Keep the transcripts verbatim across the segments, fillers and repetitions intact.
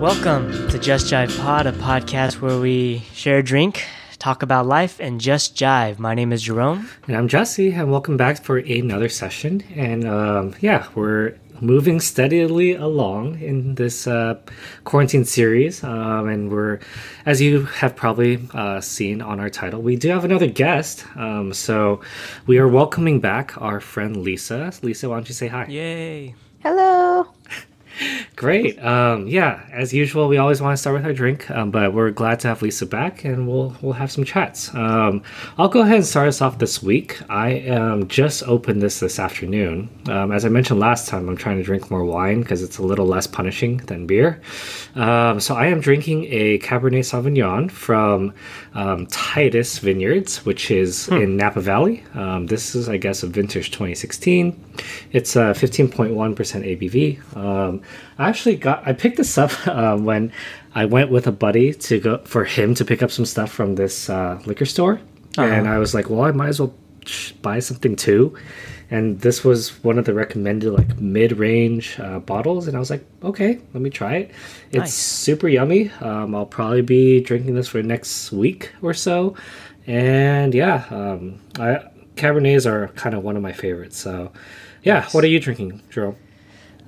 Welcome to Just Jive Pod, a podcast where we share a drink, talk about life, and just jive. My name is Jerome. And I'm Jesse, and welcome back for another session. And um, yeah, we're moving steadily along in this uh, quarantine series. Um, and we're, as you have probably uh, seen on our title, we do have another guest. Um, so we are welcoming back our friend Lisa. Lisa, why don't you say hi? Yay. Hello. Great. Um, yeah, as usual, we always want to start with our drink, um, but we're glad to have Lisa back, and we'll we'll have some chats. Um, I'll go ahead and start us off this week. I um, just opened this this afternoon. Um, as I mentioned last time, I'm trying to drink more wine because it's a little less punishing than beer. Um, so I am drinking a Cabernet Sauvignon from um, Titus Vineyards, which is hmm. in Napa Valley. Um, this is, I guess, a vintage twenty sixteen. It's uh, fifteen point one percent A B V. Um, I actually got, I picked this up uh, when I went with a buddy to go for him to pick up some stuff from this uh, liquor store. Uh-huh. And I was like, well, I might as well buy something too. And this was one of the recommended like mid-range uh, bottles. And I was like, okay, let me try it. It's nice. Super yummy. Um, I'll probably be drinking this for next week or so. And yeah, um, I, Cabernets are kind of one of my favorites. So yeah, nice. What are you drinking, Jerome?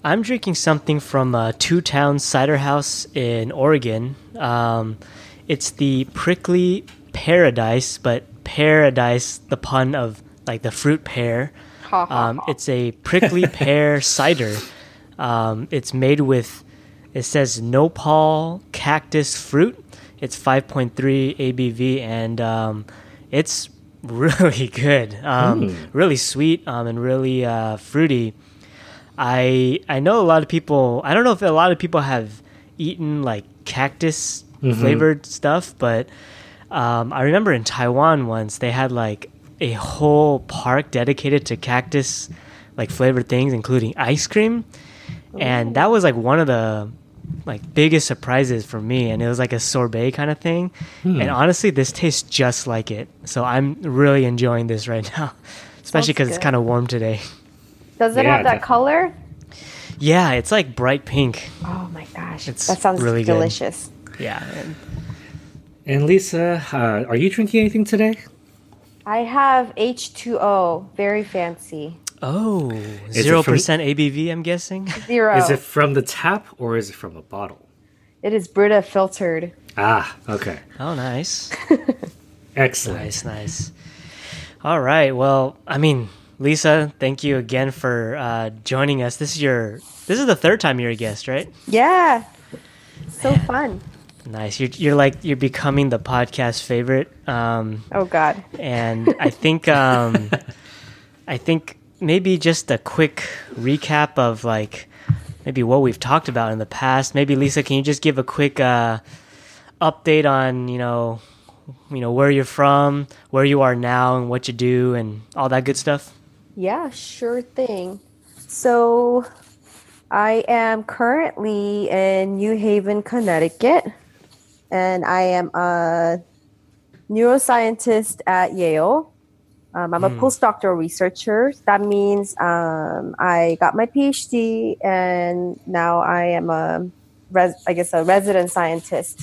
I'm drinking something from uh, Two Towns Cider House in Oregon. Um, it's the Prickly Paradise, but paradise, the pun of like the fruit pear. Ha, ha, um, ha. It's a prickly pear cider. Um, it's made with, it says nopal cactus fruit. It's five point three A B V, and um, it's really good. Um, mm. Really sweet um, and really uh, fruity. I I know a lot of people, I don't know if a lot of people have eaten like cactus mm-hmm. flavored stuff, but um, I remember in Taiwan once they had like a whole park dedicated to cactus like flavored things, including ice cream. And that was like one of the like biggest surprises for me. And it was like a sorbet kind of thing. Hmm. And honestly, this tastes just like it. So I'm really enjoying this right now, especially because it's kind of warm today. Does it yeah, have that definitely. color? Yeah, it's like bright pink. Oh my gosh. It's that sounds really delicious. Good. Yeah. And Lisa, uh, are you drinking anything today? I have H two O, very fancy. Oh, zero percent A B V, I'm guessing? Zero. Is it from the tap or is it from a bottle? It is Brita filtered. Ah, okay. Oh, nice. Excellent. Nice, nice. All right. Well, I mean... Lisa, thank you again for uh, joining us. This is your this is the third time you're a guest, right? Yeah, so Man. fun. Nice. You're you're like you're becoming the podcast favorite. Um, oh God. And I think um, I think maybe just a quick recap of like maybe what we've talked about in the past. Maybe Lisa, can you just give a quick uh, update on you know you know where you're from, where you are now, and what you do, and all that good stuff? Yeah, sure thing. So I am currently in New Haven, Connecticut, and I am a neuroscientist at Yale. Um, I'm mm. a postdoctoral researcher. That means um, I got my PhD, and now I am a, res- I guess, a resident scientist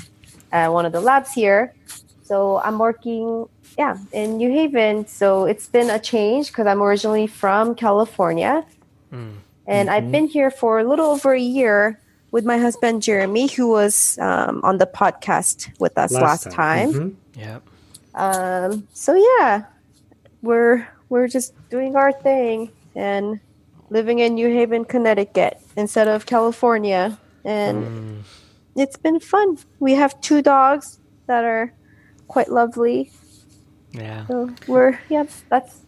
at one of the labs here. So I'm working... Yeah, in New Haven. So it's been a change because I'm originally from California. Mm. And mm-hmm. I've been here for a little over a year with my husband, Jeremy, who was um, on the podcast with us last, last time. time. Mm-hmm. Yeah. Um, so, yeah, we're we're just doing our thing and living in New Haven, Connecticut instead of California. And mm. it's been fun. We have two dogs that are quite lovely. Yeah. So we're yeah. That's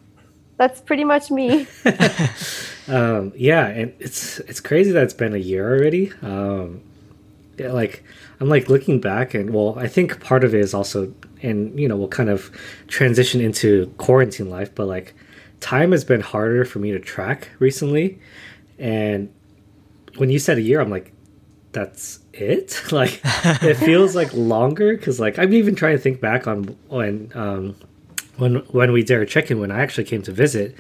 that's pretty much me. um, yeah, and it's it's crazy that it's been a year already. Um, yeah, like I'm like looking back, and well, I think part of it is also, and you know, we'll kind of transition into quarantine life, but like time has been harder for me to track recently. And when you said a year, I'm like, that's it? Like it feels like longer because like I'm even trying to think back on when um when when we did our check-in, when I actually came to visit.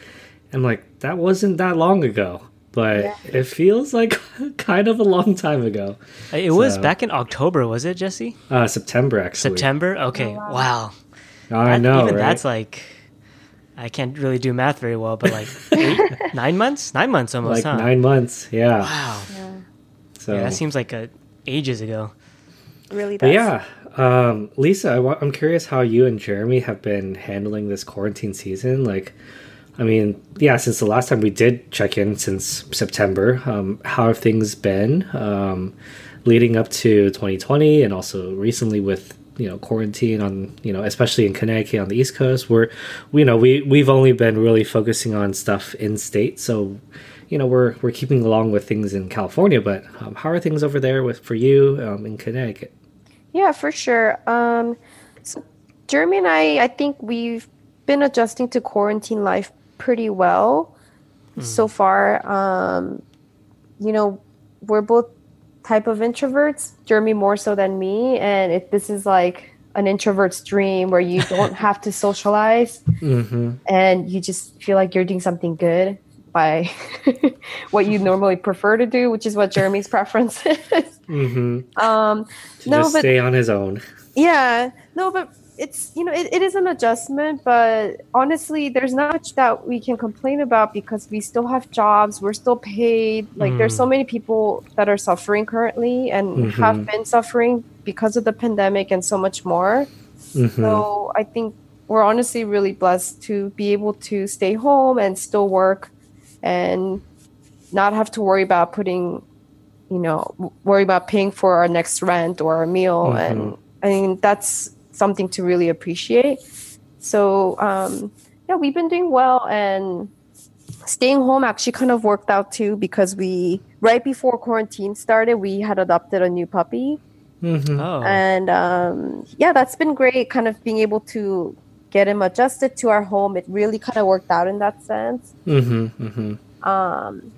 I'm like, that wasn't that long ago. but yeah. It feels like kind of a long time ago. It so. was back in October, was it, Jesse? Uh, September, actually. September? Okay, wow. wow. I that, know, Even right? that's like... I can't really do math very well, but like eight, nine months? Nine months almost, like huh? Like nine months, yeah. Wow. Yeah. So yeah, that seems like a, ages ago. It really does. But yeah. Um, Lisa, I wa- I'm curious how you and Jeremy have been handling this quarantine season. Like, I mean, yeah, since the last time we did check in since September, um, how have things been um, leading up to twenty twenty and also recently with you know, quarantine on, you know, especially in Connecticut on the East Coast, where, you know, we, we've only been really focusing on stuff in state. So, you know, we're, we're keeping along with things in California, but um, how are things over there with, for you um, in Connecticut? Yeah, for sure. Um, so Jeremy and I, I think we've been adjusting to quarantine life pretty well mm. so far. Um, you know, we're both type of introverts, Jeremy more so than me, and if this is like an introvert's dream where you don't have to socialize mm-hmm. and you just feel like you're doing something good by what you normally prefer to do, which is what Jeremy's preference is. Mm-hmm. Um, to no, just but, stay on his own. Yeah, no, but it's you know it, it is an adjustment, but honestly, there's not much that we can complain about because we still have jobs, we're still paid. Like mm. there's so many people that are suffering currently and mm-hmm. have been suffering because of the pandemic and so much more. Mm-hmm. So I think we're honestly really blessed to be able to stay home and still work and not have to worry about putting, you know, worry about paying for our next rent or our meal. Mm-hmm. And I mean that's something to really appreciate. So um yeah, we've been doing well, and staying home actually kind of worked out too because we right before quarantine started we had adopted a new puppy. Mm-hmm. Oh. And um yeah, that's been great, kind of being able to get him adjusted to our home. It really kind of worked out in that sense. Mm-hmm, mm-hmm. Um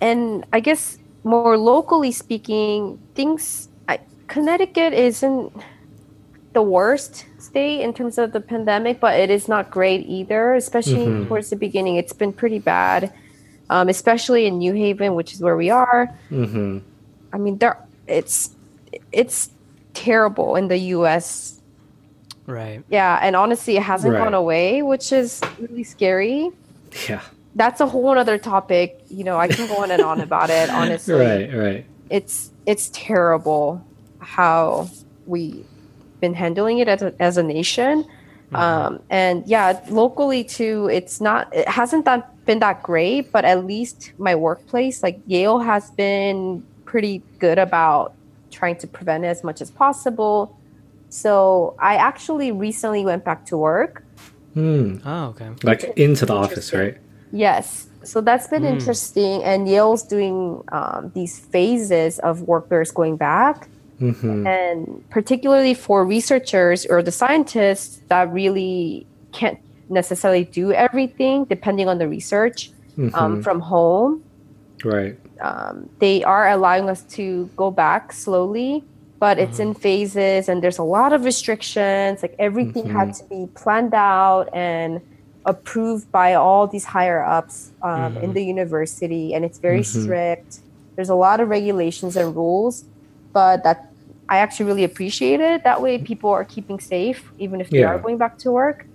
and I guess more locally speaking, things I, Connecticut isn't the worst state in terms of the pandemic, but it is not great either, especially mm-hmm. towards the beginning. It's been pretty bad, um, especially in New Haven, which is where we are. Mm-hmm. I mean, there it's it's terrible in the U S Right. Yeah, and honestly, it hasn't right. gone away, which is really scary. Yeah. That's a whole other topic. You know, I can go on and on about it, honestly. Right, right. It's, it's terrible how we... been handling it as a, as a nation. Mm-hmm. Um, and yeah, locally too, it's not, it hasn't that been that great, but at least my workplace, like Yale has been pretty good about trying to prevent it as much as possible. So I actually recently went back to work. Mm. Oh, okay. Like into the office, right? Yes. So that's been mm. interesting. And Yale's doing um, these phases of workers going back. Mm-hmm. And particularly for researchers or the scientists that really can't necessarily do everything depending on the research mm-hmm. um, from home. Right. Um, they are allowing us to go back slowly, but it's mm-hmm. in phases and there's a lot of restrictions. Like everything mm-hmm. had to be planned out and approved by all these higher ups um, mm-hmm. in the university. And it's very mm-hmm. strict. There's a lot of regulations and rules. But that I actually really appreciate it. That way people are keeping safe, even if they yeah. are going back to work.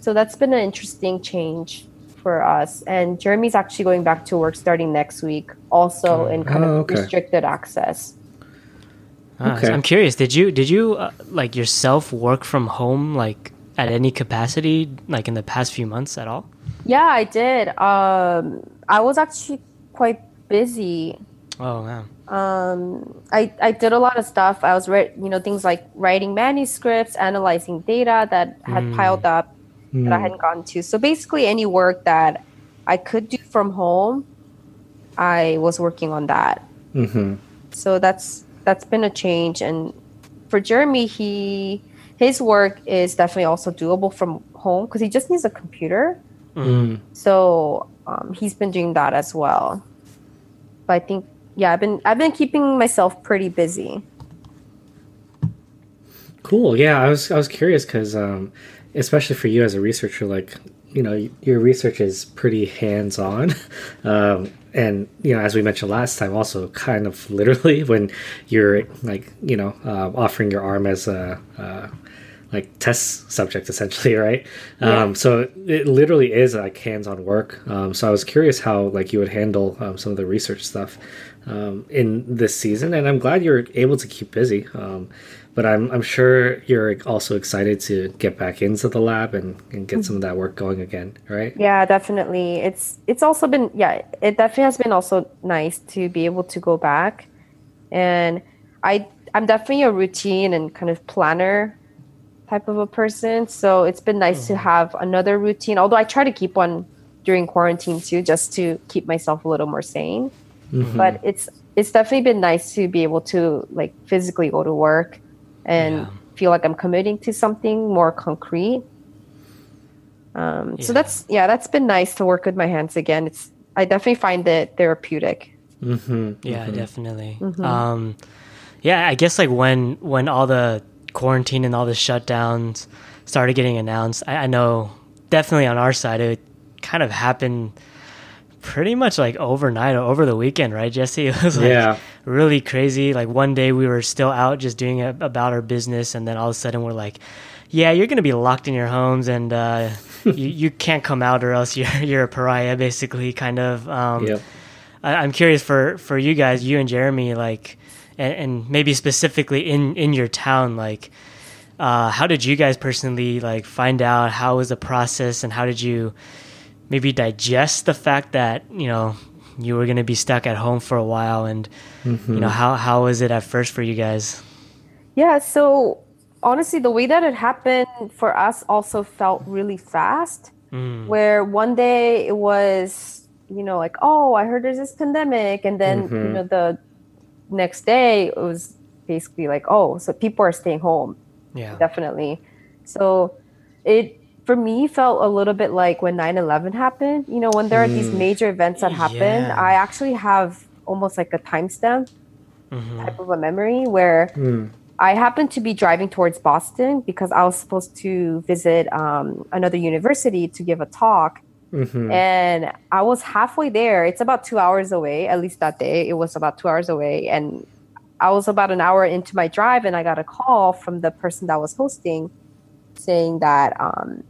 So that's been an interesting change for us. And Jeremy's actually going back to work starting next week, also in kind oh, of okay. restricted access. Ah, okay. So I'm curious, did you, did you uh, like yourself work from home, like at any capacity, like in the past few months at all? Yeah, I did. Um, I was actually quite busy. Oh, wow. Um, I, I did a lot of stuff. I was, re- you know, things like writing manuscripts, analyzing data that had mm. piled up mm. that I hadn't gotten to. So basically any work that I could do from home, I was working on that. Mm-hmm. So that's, that's been a change. And for Jeremy, he, his work is definitely also doable from home because he just needs a computer. Mm. So, um, he's been doing that as well. But I think, yeah, I've been I've been keeping myself pretty busy. Cool. Yeah, I was I was curious because, um, especially for you as a researcher, like you know your research is pretty hands on, um, And, you know, as we mentioned last time, also kind of literally when you're like, you know, uh, offering your arm as a, uh, like test subject essentially. Right. Yeah. Um, so it literally is like hands-on work. Um, so I was curious how like you would handle um, some of the research stuff um, in this season. And I'm glad you're able to keep busy. Um, but I'm, I'm sure you're also excited to get back into the lab and, and get some of that work going again. Right. Yeah, definitely. It's, it's also been, yeah, it definitely has been also nice to be able to go back. And I, I'm definitely a routine and kind of planner type of a person, so it's been nice mm. to have another routine, although I try to keep one during quarantine too, just to keep myself a little more sane. Mm-hmm. But it's it's definitely been nice to be able to like physically go to work and yeah. feel like I'm committing to something more concrete. Um, yeah. So that's yeah that's been nice to work with my hands again. It's I definitely find it therapeutic. Mm-hmm. Yeah, mm-hmm. definitely. Mm-hmm. Um, yeah, I guess like when when all the quarantine and all the shutdowns started getting announced, I, I know definitely on our side it kind of happened pretty much like overnight or over the weekend, right, Jesse? It was like yeah. really crazy. Like one day we were still out just doing a, about our business, and then all of a sudden we're like, yeah, you're going to be locked in your homes, and uh, you, you can't come out or else you're you're a pariah, basically, kind of. Um, yep. I, I'm curious for, for you guys, you and Jeremy, like, And, and maybe specifically in, in your town, like, uh, how did you guys personally like find out? How was the process, and how did you maybe digest the fact that, you know, you were going to be stuck at home for a while? And, mm-hmm. you know, how, how was it at first for you guys? Yeah. So honestly, the way that it happened for us also felt really fast, mm. where one day it was, you know, like, oh, I heard there's this pandemic. And then, mm-hmm. you know, the next day it was basically like, oh, so people are staying home. Yeah, definitely. So it for me felt a little bit like when nine eleven happened, you know, when there mm. are these major events that happen. Yeah. I actually have almost like a timestamp mm-hmm. type of a memory where mm. I happened to be driving towards Boston because I was supposed to visit um, another university to give a talk. Mm-hmm. And I was halfway there. It's about two hours away. At least that day, it was about two hours away. And I was about an hour into my drive, and I got a call from the person that was hosting saying that, um,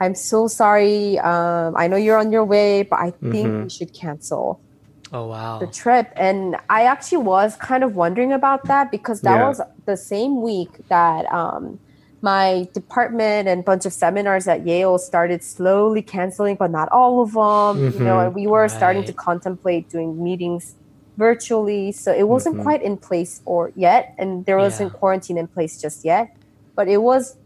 I'm so sorry. Um, I know you're on your way, but I think mm-hmm. we should cancel oh, wow. the trip. And I actually was kind of wondering about that because that yeah. was the same week that um, – my department and bunch of seminars at Yale started slowly canceling, but not all of them. Mm-hmm. You know, and we were right. starting to contemplate doing meetings virtually. So it wasn't mm-hmm. quite in place or yet, and there wasn't yeah. quarantine in place just yet. But it was,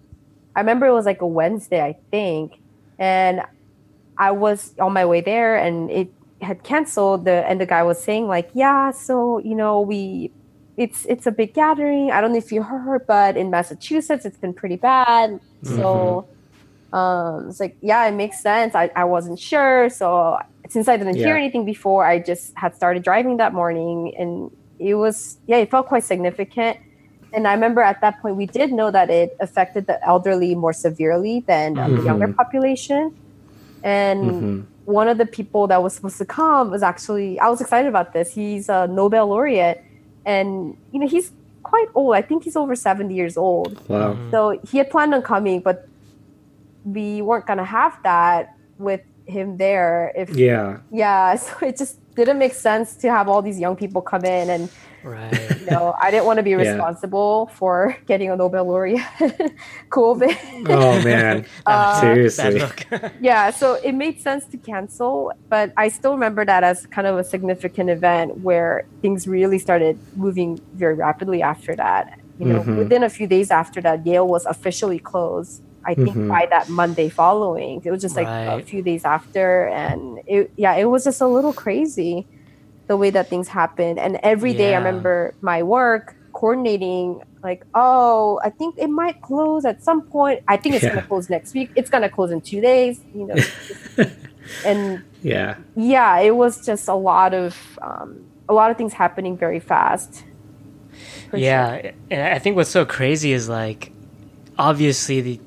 I remember it was like a Wednesday, I think, and I was on my way there, and it had canceled. The and the guy was saying like, yeah, so you know we. It's it's a big gathering. I don't know if you heard, but in Massachusetts, it's been pretty bad. So mm-hmm. um, it's like, yeah, it makes sense. I, I wasn't sure. So since I didn't yeah. hear anything before, I just had started driving that morning. And it was, yeah, it felt quite significant. And I remember at that point, we did know that it affected the elderly more severely than mm-hmm. the younger population. And mm-hmm. one of the people that was supposed to come was actually, I was excited about this. He's a Nobel laureate. And, you know, he's quite old. I think he's over seventy years old. Wow. So he had planned on coming, but we weren't going to have that with him there. If Yeah. Yeah. So it just didn't make sense to have all these young people come in. And, right. you know, I didn't want to be yeah. responsible for getting a Nobel laureate COVID. Oh, man. uh, Seriously. yeah. So it made sense to cancel. But I still remember that as kind of a significant event where things really started moving very rapidly after that. You know, mm-hmm. within a few days after that, Yale was officially closed. I think mm-hmm. by that Monday following. It was just like right. a few days after. And it, yeah, it was just a little crazy the way that things happened. And every yeah. day I remember my work coordinating like, oh, I think it might close at some point. I think it's yeah. going to close next week. It's going to close in two days, you know. and yeah, yeah, it was just a lot of, um, a lot of things happening very fast. Yeah. Sure. And I think what's so crazy is like, obviously the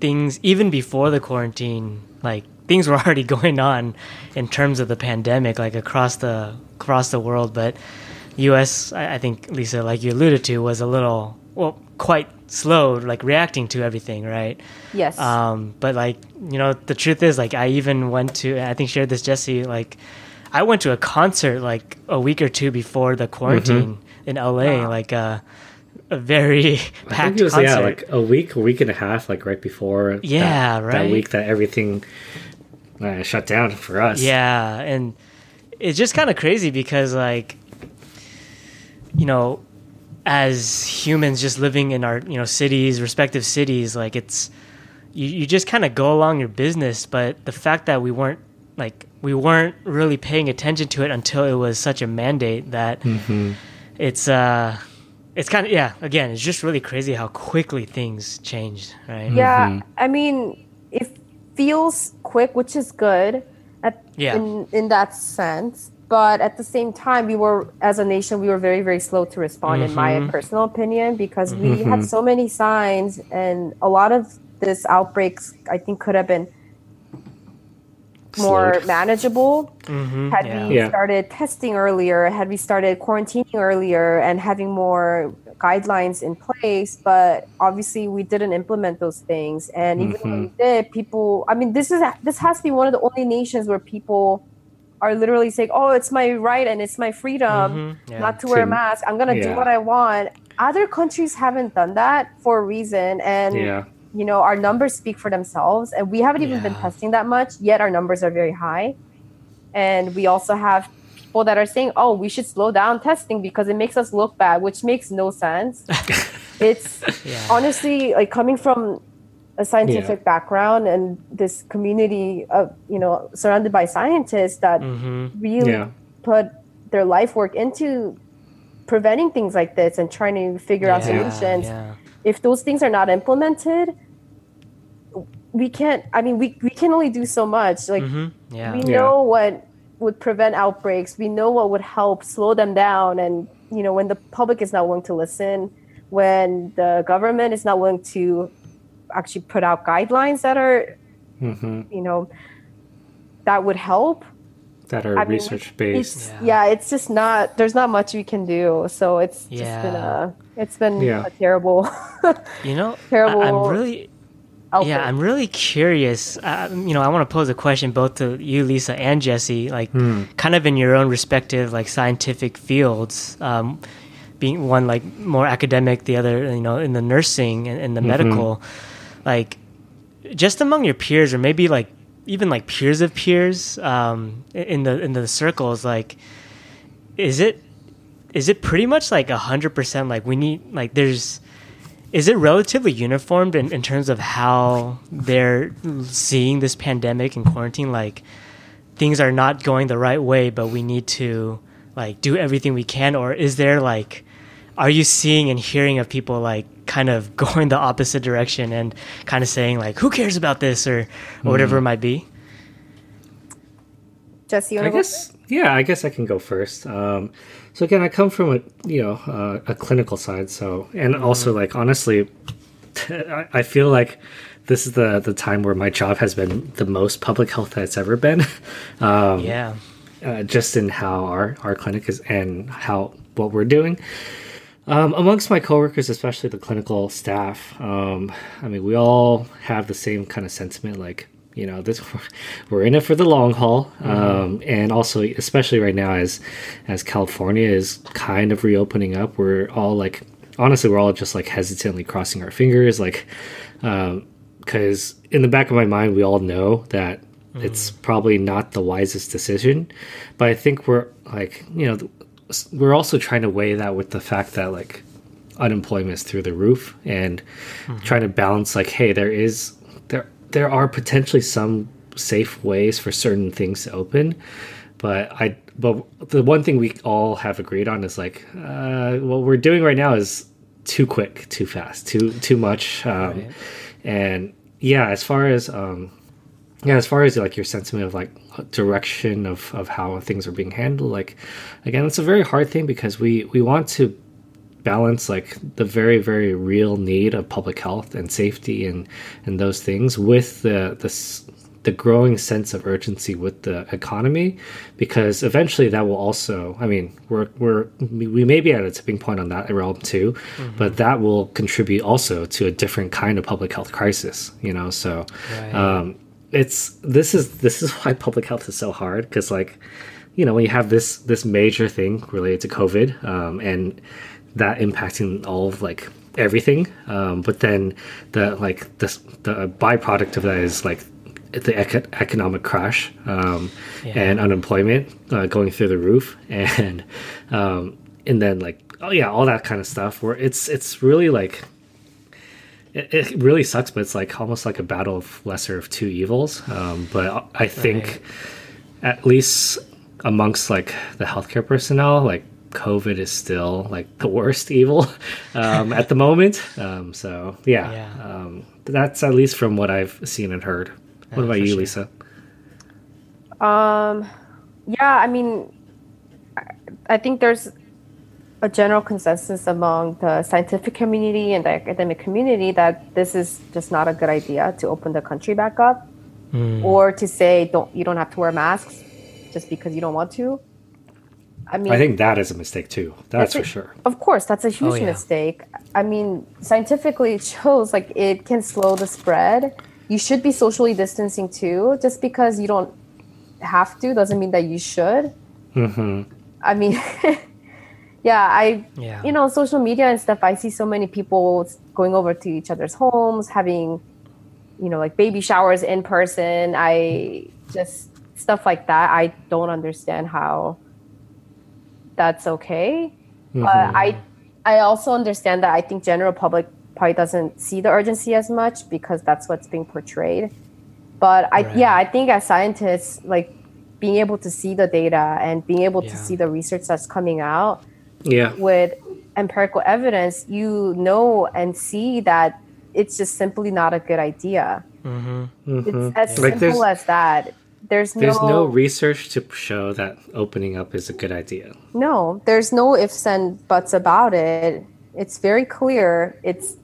things, even before the quarantine, like things were already going on in terms of the pandemic, like across the across the world. But U S, I, I think, Lisa, like you alluded to, was a little, well, quite slow, like reacting to everything, right? Yes. Um, but like, you know, the truth is, like, I even went to, I think shared this, Jesse, like, I went to a concert like a week or two before the quarantine mm-hmm. in L A, wow. like uh, a very packed I think it was, concert. Yeah, like a week, a week and a half, like right before yeah, that, right? that week that everything uh, shut down for us. Yeah, and it's just kind of crazy because, like, you know, as humans just living in our, you know, cities, respective cities, like it's, you, you just kind of go along your business, but the fact that we weren't, like, we weren't really paying attention to it until it was such a mandate that mm-hmm. it's uh, it's kind of, yeah, again, it's just really crazy how quickly things changed, right? Yeah, mm-hmm. I mean, it feels quick, which is good at, yeah. in, in that sense. But at the same time, we were, as a nation, we were very, very slow to respond, mm-hmm. in my personal opinion, because we mm-hmm. had so many signs, and a lot of this outbreaks, I think, could have been more slowed. manageable mm-hmm, had yeah. we yeah. started testing earlier, had we started quarantining earlier and having more guidelines in place. But obviously we didn't implement those things, and even mm-hmm. when we did, people, I mean, this is this has to be one of the only nations where people are literally saying, oh, it's my right and it's my freedom mm-hmm, yeah. not to wear a mask, I'm gonna yeah. do what I want. Other countries haven't done that for a reason, and yeah. you know, our numbers speak for themselves, and we haven't even yeah. been testing that much, yet our numbers are very high. And we also have people that are saying, oh, we should slow down testing because it makes us look bad, which makes no sense. It's yeah. honestly, like, coming from a scientific yeah. background and this community of, you know, surrounded by scientists that mm-hmm. really yeah. put their life work into preventing things like this and trying to figure yeah. out solutions. Yeah. If those things are not implemented, we can't, I mean, we, we can only do so much. Like, mm-hmm. yeah. we know yeah. what would prevent outbreaks. We know what would help slow them down. And, you know, when the public is not willing to listen, when the government is not willing to actually put out guidelines that are, mm-hmm. you know, that would help. That are I research mean, based. It's, yeah. yeah, it's just not, there's not much we can do. So it's yeah. just been a, it's been yeah. a terrible, you know, terrible. I, I'm really, outfit. yeah, I'm really curious. Uh, you know, I want to pose a question both to you, Lisa, and Jesse, like hmm. kind of in your own respective, like, scientific fields, um, being one, like, more academic, the other, you know, in the nursing and, and the mm-hmm. medical, like, just among your peers, or maybe like, even like peers of peers, um, in the in the circles, like, is it is it pretty much like a hundred percent? Like, we need, like, there's, is it relatively uniformed in, in terms of how they're seeing this pandemic and quarantine? Like, things are not going the right way, but we need to, like, do everything we can. Or is there, like, are you seeing and hearing of people, like, kind of going the opposite direction and kind of saying, like, who cares about this, or, or mm. whatever it might be? Jesse, you want to go first? Yeah, I guess I can go first. Um, so again, I come from a, you know, uh, a clinical side. So, and mm. also, like, honestly, I, I feel like this is the, the time where my job has been the most public health that's ever been. um, yeah. Uh, just in how our, our clinic is and how, what we're doing. Um, amongst my coworkers, especially the clinical staff, um, I mean, we all have the same kind of sentiment, like, you know, this we're in it for the long haul. Mm-hmm. Um, and also, especially right now, as as California is kind of reopening up, we're all, like, honestly, we're all just, like, hesitantly crossing our fingers, like, because um, in the back of my mind, we all know that mm-hmm. it's probably not the wisest decision. But I think we're, like, you know, th- we're also trying to weigh that with the fact that, like, unemployment is through the roof, and mm-hmm. trying to balance, like, hey, there is there there are potentially some safe ways for certain things to open, but I but the one thing we all have agreed on is, like, uh, what we're doing right now is too quick, too fast, too too much, um, right. and yeah, as far as um, yeah, as far as, like, your sentiment of, like, direction of, of how things are being handled, like, again, it's a very hard thing because we, we want to balance, like, the very, very real need of public health and safety and, and those things with the, the the growing sense of urgency with the economy, because eventually that will also, I mean, we're, we're, we may be at a tipping point on that realm too, mm-hmm. but that will contribute also to a different kind of public health crisis, you know? So, right. um, it's, this is, this is why public health is so hard. 'Cause like, you know, when you have this, this major thing related to COVID, um, and that impacting all of like everything. Um, but then the, like the, the byproduct of that is like, the eco- economic crash um, yeah. and unemployment uh, going through the roof, and um, and then like oh yeah, all that kind of stuff. Where it's it's really like it, it really sucks, but it's like almost like a battle of lesser of two evils. Um, but I think right. at least amongst like the healthcare personnel, like COVID is still like the worst evil um, at the moment. Um, so yeah, yeah. Um, that's at least from what I've seen and heard. What about you, sure. Lisa? Um, yeah, I mean, I think there's a general consensus among the scientific community and the academic community that this is just not a good idea to open the country back up mm. or to say don't you don't have to wear masks just because you don't want to. I mean, I think that is a mistake too. That's, that's for a, sure. Of course, that's a huge oh, yeah. mistake. I mean, scientifically it shows like it can slow the spread. You should be socially distancing too. Just because you don't have to doesn't mean that you should. Mm-hmm. I mean, yeah, I, yeah. you know, social media and stuff, I see so many people going over to each other's homes, having, you know, like baby showers in person. I just, stuff like that. I don't understand how that's okay. Mm-hmm. But I, I also understand that I think general public probably doesn't see the urgency as much because that's what's being portrayed. But I, right. yeah, I think as scientists, like being able to see the data and being able yeah. to see the research that's coming out yeah. with empirical evidence, you know and see that it's just simply not a good idea. Mm-hmm. Mm-hmm. It's as like simple as that. There's no, there's no research to show that opening up is a good idea. No, there's no ifs and buts about it. It's very clear. It's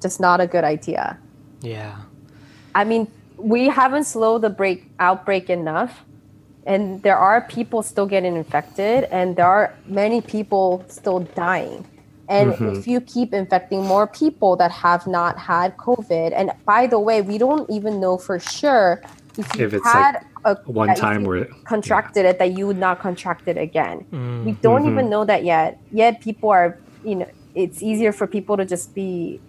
just not a good idea. Yeah. I mean, we haven't slowed the break outbreak enough, and there are people still getting infected, and there are many people still dying. And mm-hmm. if you keep infecting more people that have not had COVID, and by the way, we don't even know for sure if you if it's had like a one time where contracted yeah. it, that you would not contract it again. Mm-hmm. We don't mm-hmm. even know that yet. Yet people are, you know, it's easier for people to just be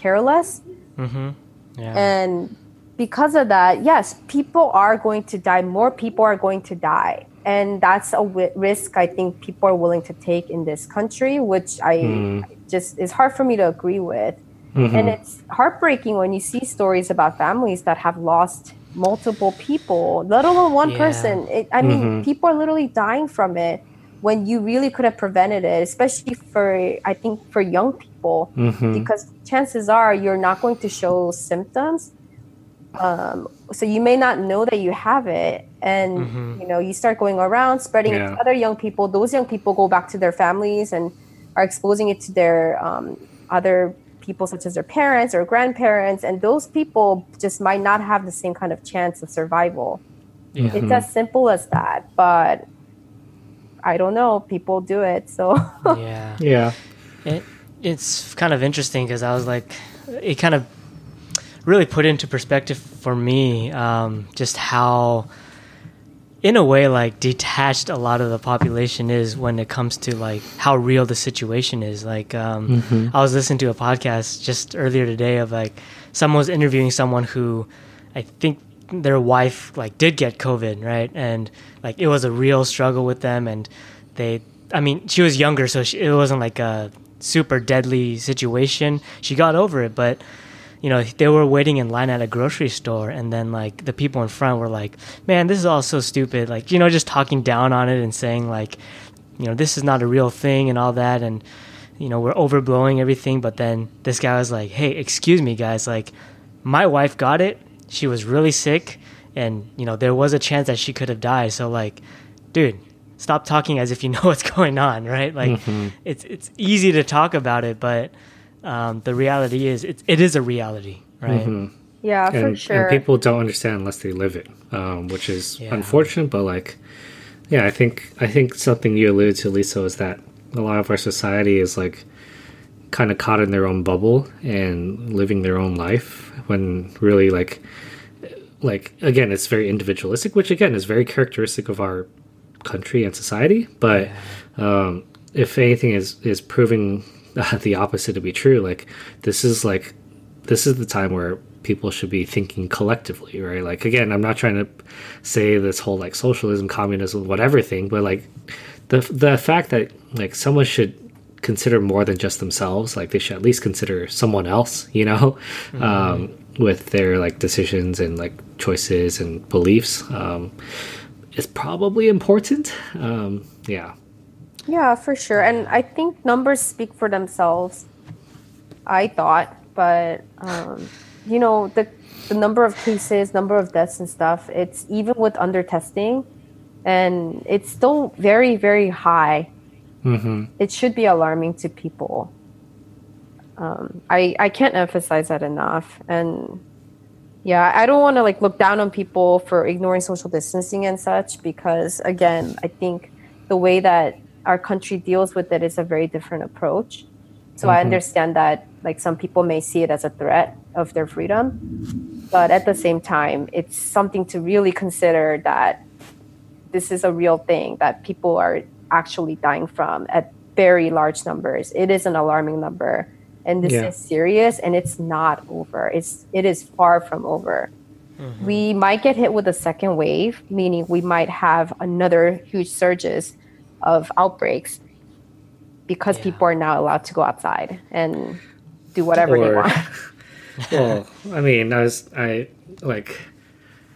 careless. Mm-hmm. Yeah. And because of that, yes, people are going to die. More people are going to die. And that's a w- risk I think people are willing to take in this country, which I mm. just is hard for me to agree with. Mm-hmm. And it's heartbreaking when you see stories about families that have lost multiple people, let alone one yeah. person. It, I mm-hmm. mean, people are literally dying from it when you really could have prevented it, especially for, I think, for young people, mm-hmm. because chances are you're not going to show symptoms. Um, so you may not know that you have it. And, mm-hmm. you know, you start going around, spreading yeah. it to other young people. Those young people go back to their families and are exposing it to their um, other people, such as their parents or grandparents. And those people just might not have the same kind of chance of survival. Mm-hmm. It's as simple as that. But I don't know. People do it, so yeah, yeah. It, it's kind of interesting because I was like, it kind of really put into perspective for me um, just how, in a way, like detached a lot of the population is when it comes to like how real the situation is. Like, um, mm-hmm. I was listening to a podcast just earlier today of like someone was interviewing someone who, I think, their wife like did get COVID, right? And like it was a real struggle with them, and they I mean she was younger, so she, it wasn't like a super deadly situation. She got over it, but you know, they were waiting in line at a grocery store, and then like the people in front were like, man, this is all so stupid, like, you know, just talking down on it and saying like, you know, this is not a real thing and all that, and you know, we're overblowing everything. But then this guy was like, hey, excuse me guys, like my wife got it, she was really sick, and, you know, there was a chance that she could have died. So, like, dude, stop talking as if you know what's going on, right? Like, mm-hmm. it's it's easy to talk about it, but um, the reality is it, it is a reality, right? Mm-hmm. Yeah, and, for sure. And people don't understand unless they live it, um, which is yeah. unfortunate. But like, yeah, I think I think something you alluded to, Lisa, is that a lot of our society is like kind of caught in their own bubble and living their own life when really like, like again, it's very individualistic, which again is very characteristic of our country and society. But um, if anything is is proving uh, the opposite to be true, like this is like this is the time where people should be thinking collectively, right? Like, again, I'm not trying to say this whole like socialism, communism, whatever thing, but like the the fact that like someone should consider more than just themselves, like they should at least consider someone else, you know, mm-hmm. um, with their like decisions and like choices and beliefs, um, is probably important. Um, yeah. Yeah, for sure. And I think numbers speak for themselves, I thought, but um, you know, the the number of cases, number of deaths and stuff, it's even with under testing, and it's still very, very high. Mm-hmm. It should be alarming to people. Um, I, I can't emphasize that enough. And yeah, I don't want to like look down on people for ignoring social distancing and such, because again, I think the way that our country deals with it is a very different approach. So mm-hmm. I understand that like some people may see it as a threat of their freedom, but at the same time, it's something to really consider that this is a real thing that people are actually dying from at very large numbers. It is an alarming number, and this yeah. is serious, and it's not over. It's it is far from over. Mm-hmm. We might get hit with a second wave, meaning we might have another huge surges of outbreaks because yeah. people are now allowed to go outside and do whatever or, they want. Well, I mean, I was I like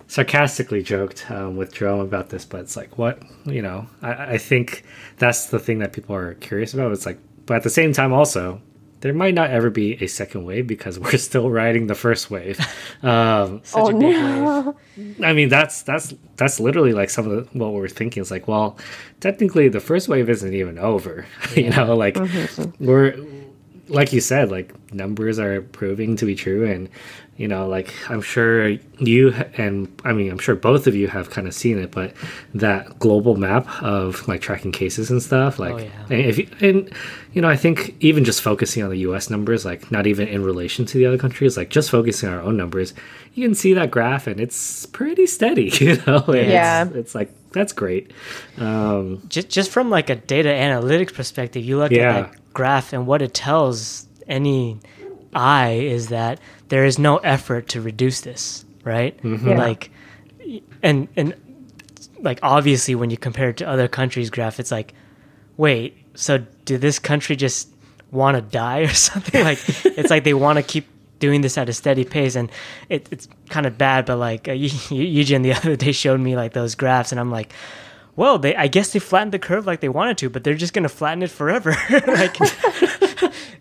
sarcastically joked um, with Jerome about this, but it's like, what, you know, I, I think that's the thing that people are curious about. It's like, but at the same time also, there might not ever be a second wave because we're still riding the first wave. Um, Such oh, a big no. wave. I mean, that's that's that's literally like some of the, what we're thinking is like, well, technically the first wave isn't even over. Yeah. You know, like mm-hmm. we're, like you said, like numbers are proving to be true. And, you know, like I'm sure you and I mean, I'm sure both of you have kind of seen it, but that global map of like tracking cases and stuff, like, oh, yeah. and, if you, and, you know, I think even just focusing on the U S numbers, like not even in relation to the other countries, like just focusing on our own numbers, you can see that graph and it's pretty steady, you know, and yeah. it's, it's like, that's great. Um, just, just from like a data analytics perspective, you look yeah. at that graph and what it tells any eye is that there is no effort to reduce this, right? Mm-hmm. Yeah. Like, and and like obviously when you compare it to other countries' graph, it's like, wait, so did this country just want to die or something? Like, it's like they want to keep doing this at a steady pace, and it, it's kind of bad. But like uh, Eugene the other day showed me like those graphs, and I'm like, well, they I guess they flattened the curve like they wanted to, but they're just gonna flatten it forever. Like.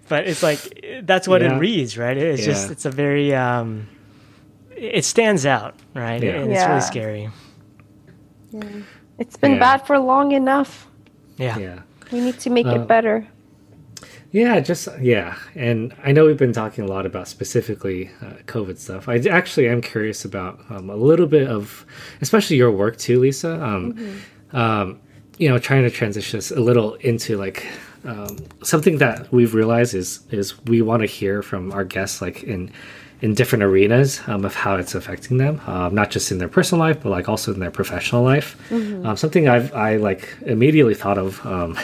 But it's like, that's what yeah. it reads, right? It's yeah. just, it's a very, um, it stands out, right? Yeah. And it's yeah. really scary. Yeah. It's been yeah. bad for long enough. Yeah. yeah. We need to make uh, it better. Yeah, just, yeah. And I know we've been talking a lot about specifically uh, COVID stuff. I actually am curious about um, a little bit of, especially your work too, Lisa. Um, mm-hmm. um, you know, trying to transition us a little into like, Um, something that we've realized is is we want to hear from our guests, like in in different arenas, um, of how it's affecting them, um, not just in their personal life, but like also in their professional life. Mm-hmm. Um, something I've I like immediately thought of, um,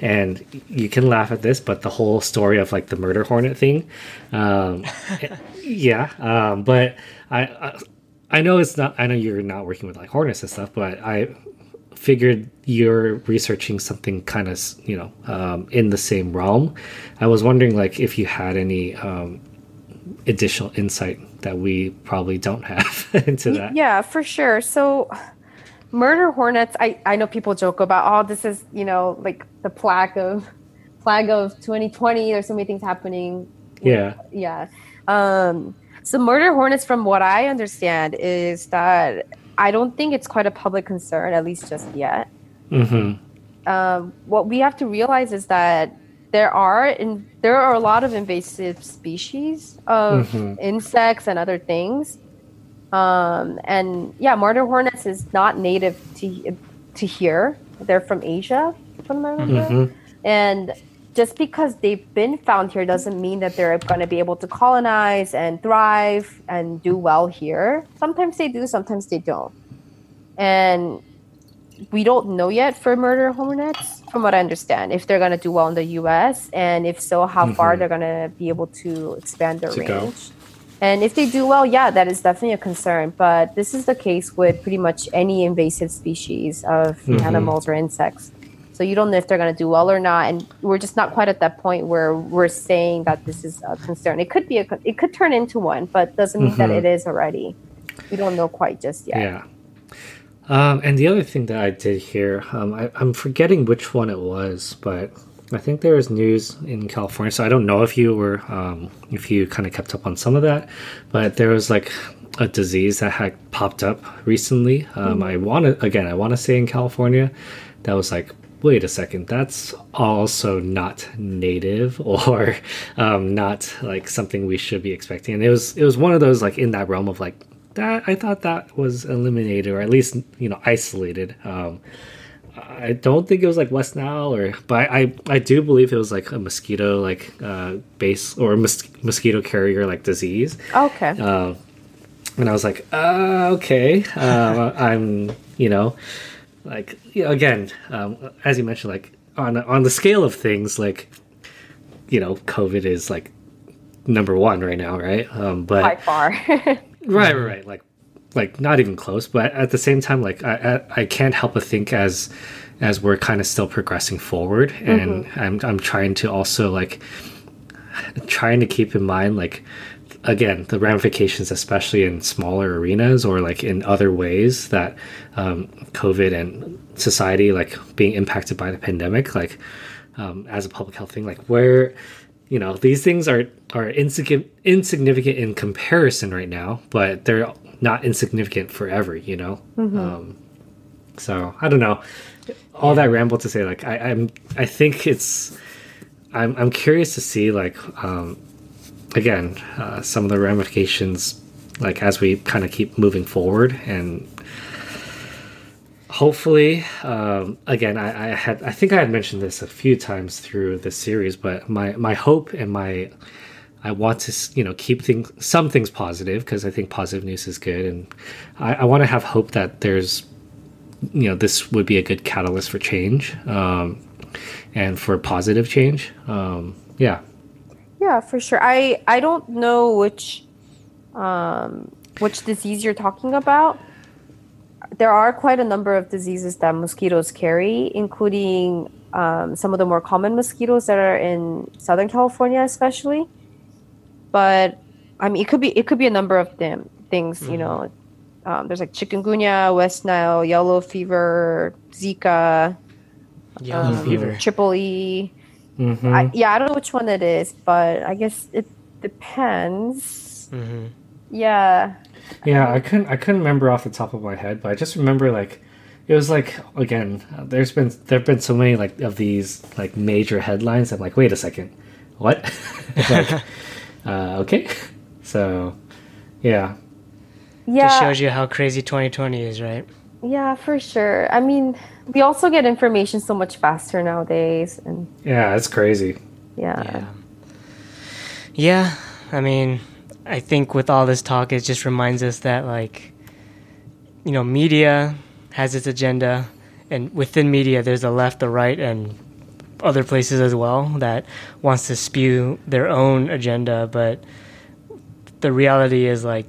and you can laugh at this, but the whole story of like the murder hornet thing, um, yeah. Um, but I, I I know it's not. I know you're not working with like hornets and stuff, but I. figured you're researching something kind of, you know, um, in the same realm. I was wondering, like, if you had any um, additional insight that we probably don't have into that. Yeah, for sure. So murder hornets, I, I know people joke about, oh, this is, you know, like the plague of plague of twenty twenty. There's so many things happening. Yeah. Yeah. Um, so murder hornets, from what I understand, is that I don't think it's quite a public concern, at least just yet. Mm-hmm. Um, what we have to realize is that there are in, there are a lot of invasive species of mm-hmm. insects and other things. Um, and yeah, martyr hornets is not native to to here. They're from Asia, from America. Mm-hmm. And just because they've been found here doesn't mean that they're going to be able to colonize and thrive and do well here. Sometimes they do, sometimes they don't. And we don't know yet for murder hornets, from what I understand, if they're going to do well in the U S, and if so, how mm-hmm. far they're going to be able to expand their to range. Go. And if they do well, yeah, that is definitely a concern. But this is the case with pretty much any invasive species of mm-hmm. animals or insects. So you don't know if they're going to do well or not. And we're just not quite at that point where we're saying that this is a concern. It could be a, it could turn into one, but doesn't mean mm-hmm. that it is already. We don't know quite just yet. Yeah. Um, and the other thing that I did hear, um, I, I'm forgetting which one it was, but I think there was news in California. So I don't know if you were, um, if you kind of kept up on some of that, but there was like a disease that had popped up recently. Um, mm-hmm. I want to, again, I want to say in California, that was like, wait a second, that's also not native or um, not like something we should be expecting. And it was, it was one of those like in that realm of like, that I thought that was eliminated, or at least, you know, isolated. Um, I don't think it was like West Nile, or but I, I do believe it was like a mosquito like uh, base or mos- mosquito carrier like disease. Okay. Uh, and I was like, uh, okay, uh, I'm you know, like you know, again, um, as you mentioned, like on on the scale of things, like you know, COVID is like number one right now, right? Um, but by far. Right, right, right. Like, like not even close. But at the same time, like I, I, I can't help but think as, as we're kind of still progressing forward, and mm-hmm. I'm, I'm trying to also like, trying to keep in mind like, again, the ramifications, especially in smaller arenas or like in other ways that, um, COVID and society like being impacted by the pandemic, like, um, as a public health thing, like where. You know, these things are, are insig- insignificant in comparison right now, but they're not insignificant forever, you know? Mm-hmm. Um, so, I don't know. All yeah. that ramble to say, like, I, I'm, I think it's, I'm, I'm curious to see, like, um, again, uh, some of the ramifications, like, as we kind of keep moving forward. And hopefully, um, again, I, I had I think I had mentioned this a few times through this series, but my, my hope and my I want to you know keep things some things positive, because I think positive news is good, and I, I want to have hope that there's you know this would be a good catalyst for change, um, and for positive change. Um, yeah, yeah, for sure. I I don't know which um, which disease you're talking about. There are quite a number of diseases that mosquitoes carry, including um, some of the more common mosquitoes that are in Southern California, especially. But I mean, it could be it could be a number of them things. Mm-hmm. You know, um, there's like chikungunya, West Nile, yellow fever, Zika, yellow um, fever, triple E. Mm-hmm. I, yeah, I don't know which one it is, but I guess it depends. Mm-hmm. Yeah. Yeah, I couldn't. I couldn't remember off the top of my head, but I just remember like it was like again. There's been there've been so many like of these like major headlines. I'm like, wait a second, what? like, uh, okay, so yeah, yeah. Just shows you how crazy twenty twenty is, right? Yeah, for sure. I mean, we also get information so much faster nowadays, and yeah, it's crazy. Yeah, yeah. yeah I mean. I think with all this talk, it just reminds us that, like, you know, media has its agenda, and within media, there's the left, the right, and other places as well that wants to spew their own agenda. But the reality is, like,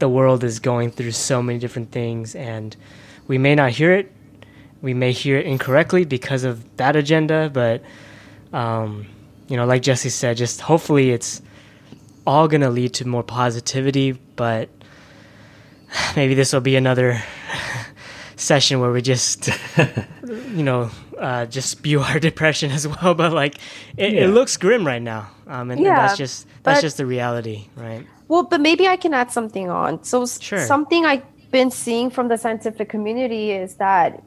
the world is going through so many different things, and we may not hear it. We may hear it incorrectly because of that agenda. But, um, you know, like Jesse said, just hopefully it's all going to lead to more positivity, but maybe this will be another session where we just, you know, uh, just spew our depression as well. But like, it, yeah. it looks grim right now. Um, and, yeah, and that's just, that's but, just the reality, right? Well, but maybe I can add something on. So sure. Something I've been seeing from the scientific community is that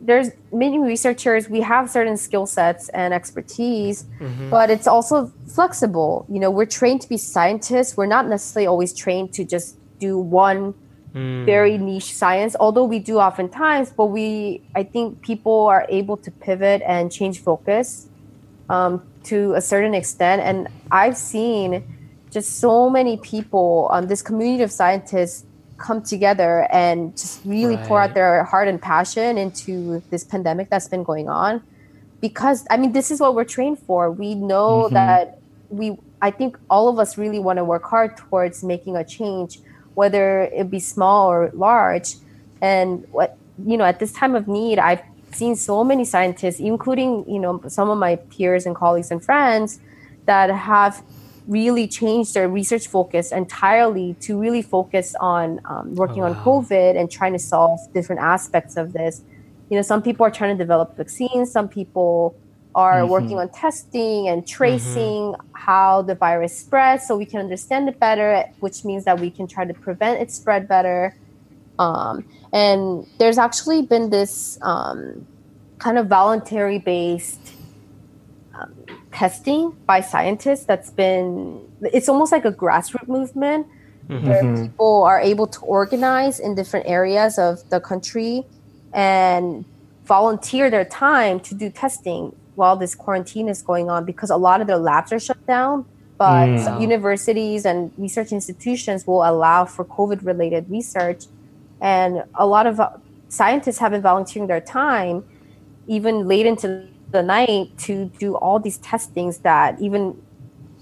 there's many researchers, we have certain skill sets and expertise, mm-hmm. but it's also flexible. You know, we're trained to be scientists. We're not necessarily always trained to just do one mm. very niche science, although we do oftentimes, but we, I think people are able to pivot and change focus um, to a certain extent. And I've seen just so many people, um, this community of scientists come together and just really right. pour out their heart and passion into this pandemic that's been going on, because I mean, this is what we're trained for. We know mm-hmm. that we, I think all of us really want to work hard towards making a change, whether it be small or large. And what, you know, at this time of need, I've seen so many scientists, including, you know, some of my peers and colleagues and friends that have really changed their research focus entirely to really focus on um, working oh, wow. on COVID and trying to solve different aspects of this. You know, some people are trying to develop vaccines. Some people are mm-hmm. working on testing and tracing mm-hmm. how the virus spreads so we can understand it better, which means that we can try to prevent its spread better. Um, and there's actually been this um, kind of voluntary-based um, testing by scientists that's been, it's almost like a grassroots movement mm-hmm. where people are able to organize in different areas of the country and volunteer their time to do testing while this quarantine is going on, because a lot of their labs are shut down, but mm. some universities and research institutions will allow for COVID related research, and a lot of scientists have been volunteering their time even late into the night to do all these testings that even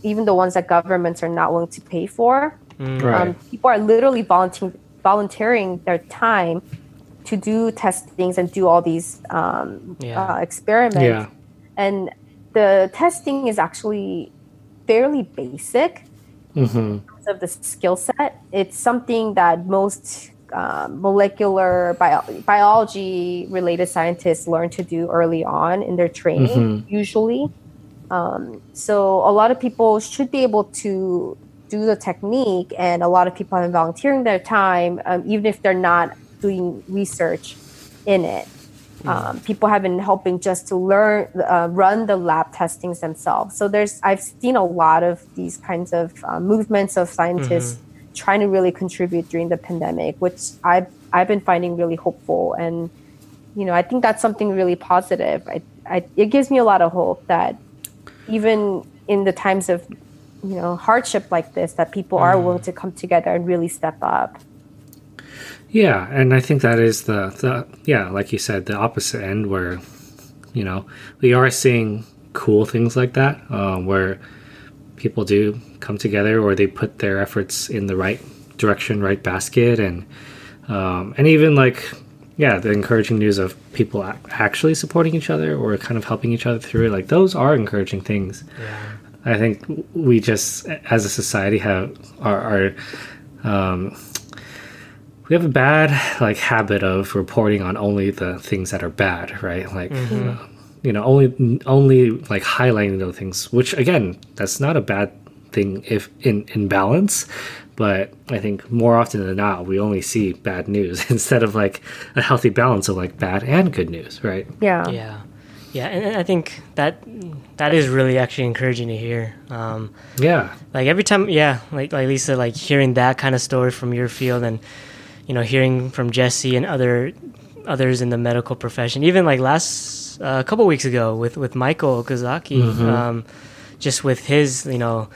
even the ones that governments are not willing to pay for. Right. Um, people are literally volunteering volunteering their time to do testings and do all these um, yeah. uh, experiments. Yeah. And the testing is actually fairly basic mm-hmm. in terms of the skill set. It's something that most Um, molecular bio- biology related scientists learn to do early on in their training, mm-hmm. usually. Um, so a lot of people should be able to do the technique, and a lot of people have been volunteering their time, um, even if they're not doing research in it. Mm-hmm. Um, people have been helping just to learn, uh, run the lab testings themselves. So there's, I've seen a lot of these kinds of uh, movements of scientists mm-hmm. trying to really contribute during the pandemic, which I've, I've been finding really hopeful. And, you know, I think that's something really positive. I, I, it gives me a lot of hope that even in the times of, you know, hardship like this, that people mm-hmm. are willing to come together and really step up. Yeah. And I think that is the, the, yeah, like you said, the opposite end where, you know, we are seeing cool things like that, uh, where people do come together, or they put their efforts in the right direction, right basket, and um, and even like yeah the encouraging news of people actually supporting each other or kind of helping each other through it, like those are encouraging things. Yeah. I think we just as a society have are, are um, we have a bad like habit of reporting on only the things that are bad, right? Like mm-hmm. uh, you know, only only like highlighting those things, which again, that's not a bad thing if in, in balance, but I think more often than not, we only see bad news instead of like a healthy balance of like bad and good news, right? Yeah. Yeah. Yeah. And I think that that is really actually encouraging to hear. Um, yeah. Like every time, yeah, like, like Lisa, like hearing that kind of story from your field, and, you know, hearing from Jesse and other others in the medical profession, even like last, uh, a couple weeks ago with, with Michael Okazaki, mm-hmm. um, just with his, you know,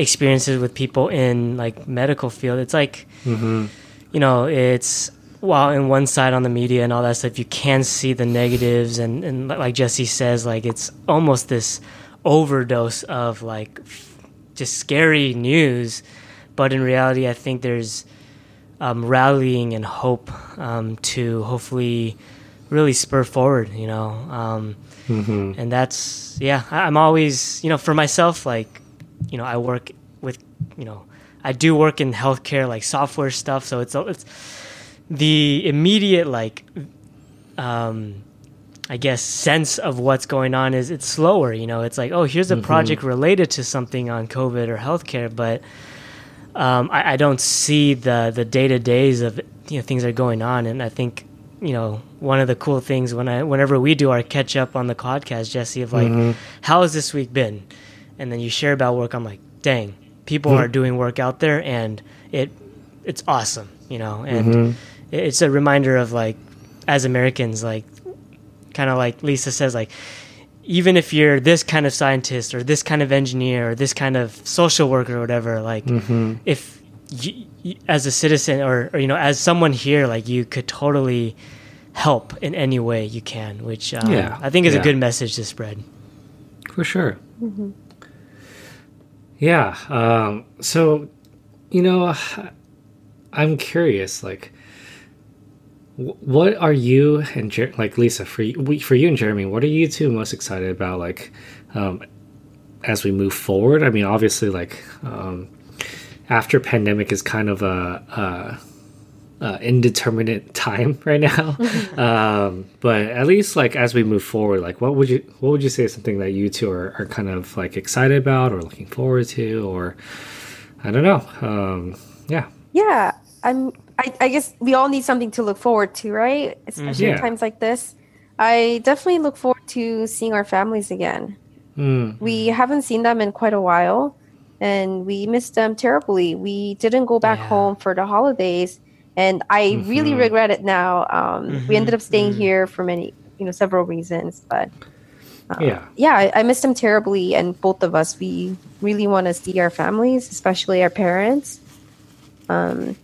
experiences with people in like medical field, it's like mm-hmm. you know, it's while in one side on the media and all that stuff, you can see the negatives, and, and like Jesse says, like it's almost this overdose of like just scary news, but in reality I think there's um, rallying and hope um, to hopefully really spur forward, you know, um, mm-hmm. and that's yeah I'm always, you know, for myself, like, you know, I work with, you know, I do work in healthcare, like software stuff. So it's it's the immediate, like, um, I guess, sense of what's going on is it's slower. You know, it's like, oh, here's a mm-hmm. project related to something on COVID or healthcare, but um, I, I don't see the the day to days of, you know, things that are going on. And I think you know, one of the cool things when I, whenever we do our catch up on the podcast, Jesse, of like, mm-hmm. how has this week been? And then you share about work. I'm like, dang, people mm-hmm. are doing work out there, and it it's awesome, you know. And mm-hmm. it's a reminder of like, as Americans, like, kind of like Lisa says, like, even if you're this kind of scientist or this kind of engineer or this kind of social worker or whatever, like, mm-hmm. if you, as a citizen or, or, you know, as someone here, like, you could totally help in any way you can, which um, yeah. I think is yeah. a good message to spread. For sure. Mm-hmm. Yeah. Um, so, you know, I'm curious, like, what are you and Jer- like Lisa for you, for you and Jeremy? What are you two most excited about? Like, um, as we move forward, I mean, obviously, like um, after pandemic is kind of a, a, a indeterminate time right now. um, but at least, like as we move forward, like what would you what would you say is something that you two are, are kind of like excited about or looking forward to, or I don't know. Um, yeah. Yeah. I'm. I, I guess we all need something to look forward to, right? Especially yeah. in times like this. I definitely look forward to seeing our families again. Mm. We haven't seen them in quite a while, and we missed them terribly. We didn't go back yeah. home for the holidays, and I mm-hmm. really regret it now. Um, mm-hmm. We ended up staying mm-hmm. here for many, you know, several reasons. But um, yeah, yeah, I, I missed them terribly, and both of us, we really want to see our families, especially our parents. Um.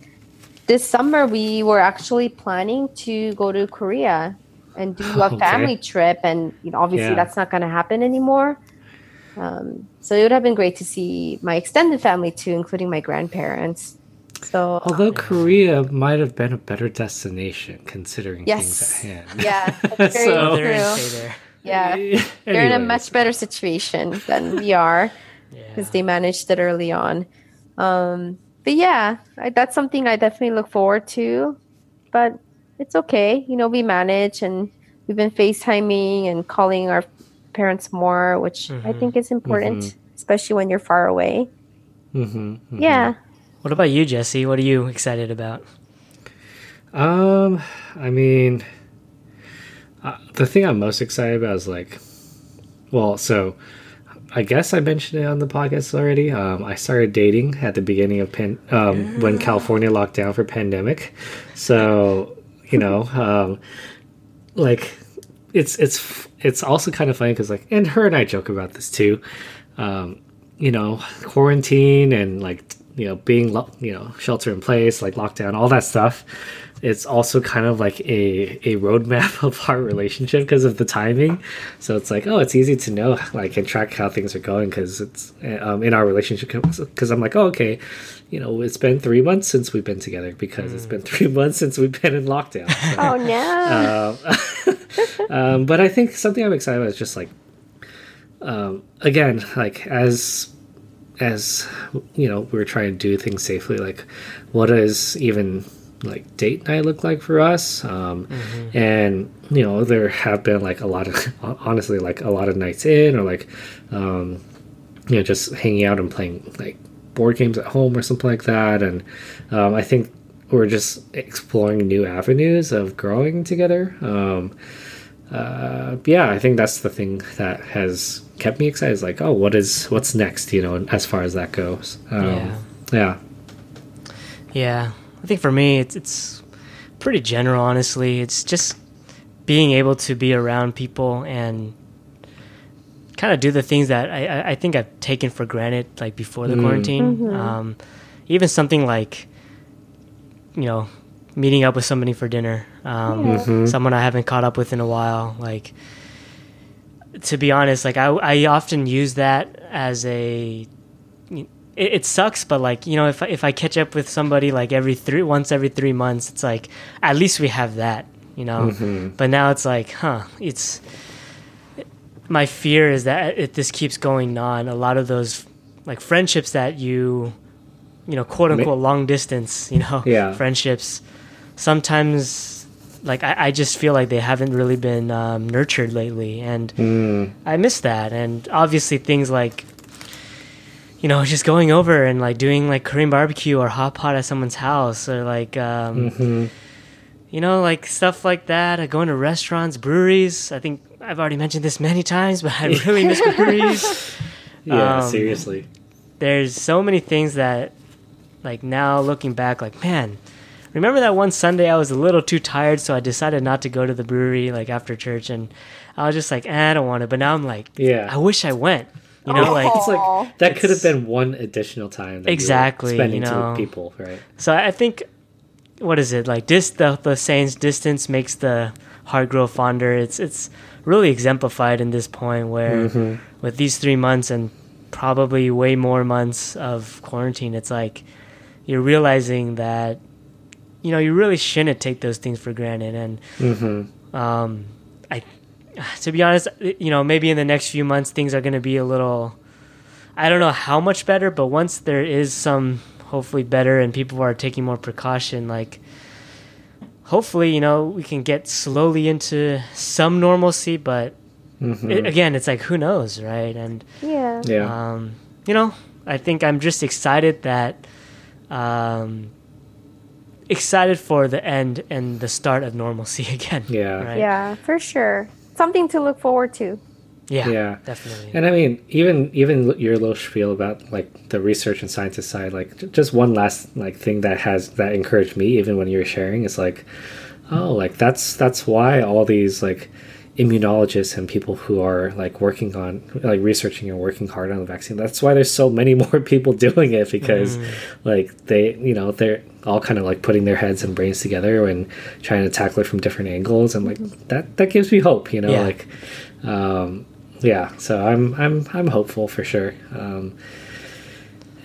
This summer, we were actually planning to go to Korea and do a okay. family trip. And you know, obviously, yeah. that's not going to happen anymore. Um, so it would have been great to see my extended family, too, including my grandparents. So, Although um, Korea might have been a better destination, considering yes. things at hand. Yeah, that's very so, true. There. Yeah, Anyways. They're in a much better situation than we are because yeah. they managed it early on. Um But yeah, I, that's something I definitely look forward to, but it's okay. You know, we manage, and we've been FaceTiming and calling our parents more, which mm-hmm. I think is important, mm-hmm. especially when you're far away. Mm-hmm. Mm-hmm. Yeah. What about you, Jesse? What are you excited about? Um, I mean, uh, the thing I'm most excited about is like, well, so... I guess I mentioned it on the podcast already. Um, I started dating at the beginning of pan- um, yeah. when California locked down for pandemic. So, you know, um, like it's it's it's also kind of funny because like, and her and I joke about this too. Um, you know, quarantine and like you know being lo- you know shelter in place, like lockdown, all that stuff. It's also kind of like a, a roadmap of our relationship because of the timing. So it's like, oh, it's easy to know, like, and track how things are going because it's um, in our relationship. Because I'm like, oh, okay, you know, it's been three months since we've been together because mm. it's been three months since we've been in lockdown. So, oh, no. Um, um, but I think something I'm excited about is just like, um, again, like, as. as, you know, we're trying to do things safely, like, what is even. like date night look like for us um mm-hmm. and you know there have been like a lot of honestly like a lot of nights in or like um you know just hanging out and playing like board games at home or something like that, and um I think we're just exploring new avenues of growing together. um uh yeah I think that's the thing that has kept me excited is like, oh, what is what's next, you know, as far as that goes. um yeah yeah, yeah. I think for me, it's it's pretty general, honestly. It's just being able to be around people and kind of do the things that I, I think I've taken for granted, like before the mm. quarantine. Mm-hmm. Um, even something like, you know, meeting up with somebody for dinner, um, yeah. mm-hmm. someone I haven't caught up with in a while. Like, to be honest, like I, I often use that as a... It, it sucks, but like, you know, if if I catch up with somebody like every three once every three months, it's like at least we have that, you know. Mm-hmm. But now it's like, huh? It's my fear is that if this keeps going on, a lot of those like friendships that you, you know, quote unquote long distance, you know, yeah. friendships. Sometimes, like I, I just feel like they haven't really been um, nurtured lately, and mm. I miss that. And obviously, things like. You know, just going over and like doing like Korean barbecue or hot pot at someone's house or like, um, mm-hmm. You know, like stuff like that, uh, going to restaurants, breweries. I think I've already mentioned this many times, but I really miss breweries. Yeah, um, seriously. There's so many things that, like now looking back, like, man, remember that one Sunday I was a little too tired, so I decided not to go to the brewery, like after church. And I was just like, eh, I don't want to. But now I'm like, yeah, I wish I went. You know, like, it's like that could have been one additional time that exactly, you were spending you know? to people, right? So I think... What is it like? Dis the, the saying's distance makes the heart grow fonder. It's it's really exemplified in this point where mm-hmm. with these three months and probably way more months of quarantine, it's like you're realizing that you know you really shouldn't take those things for granted. And mm-hmm. um, I, to be honest, you know maybe in the next few months things are going to be a little, I don't know how much better, but once there is some. Hopefully better and people are taking more precaution, like hopefully you know we can get slowly into some normalcy, but mm-hmm. it, again it's like who knows, right? And yeah yeah um you know I think I'm just excited that um excited for the end and the start of normalcy again. Yeah right? Yeah for sure, something to look forward to. Yeah, yeah, definitely. And I mean, even even your little spiel about like the research and scientist side, like just one last like thing that has that encouraged me, even when you were sharing, is like, oh, like that's that's why all these like immunologists and people who are like working on like researching and working hard on the vaccine. That's why there's so many more people doing it because mm. like they, you know, they're all kind of like putting their heads and brains together and trying to tackle it from different angles. And like that that gives me hope, you know, yeah. like. um Yeah, so I'm I'm I'm hopeful for sure. Um,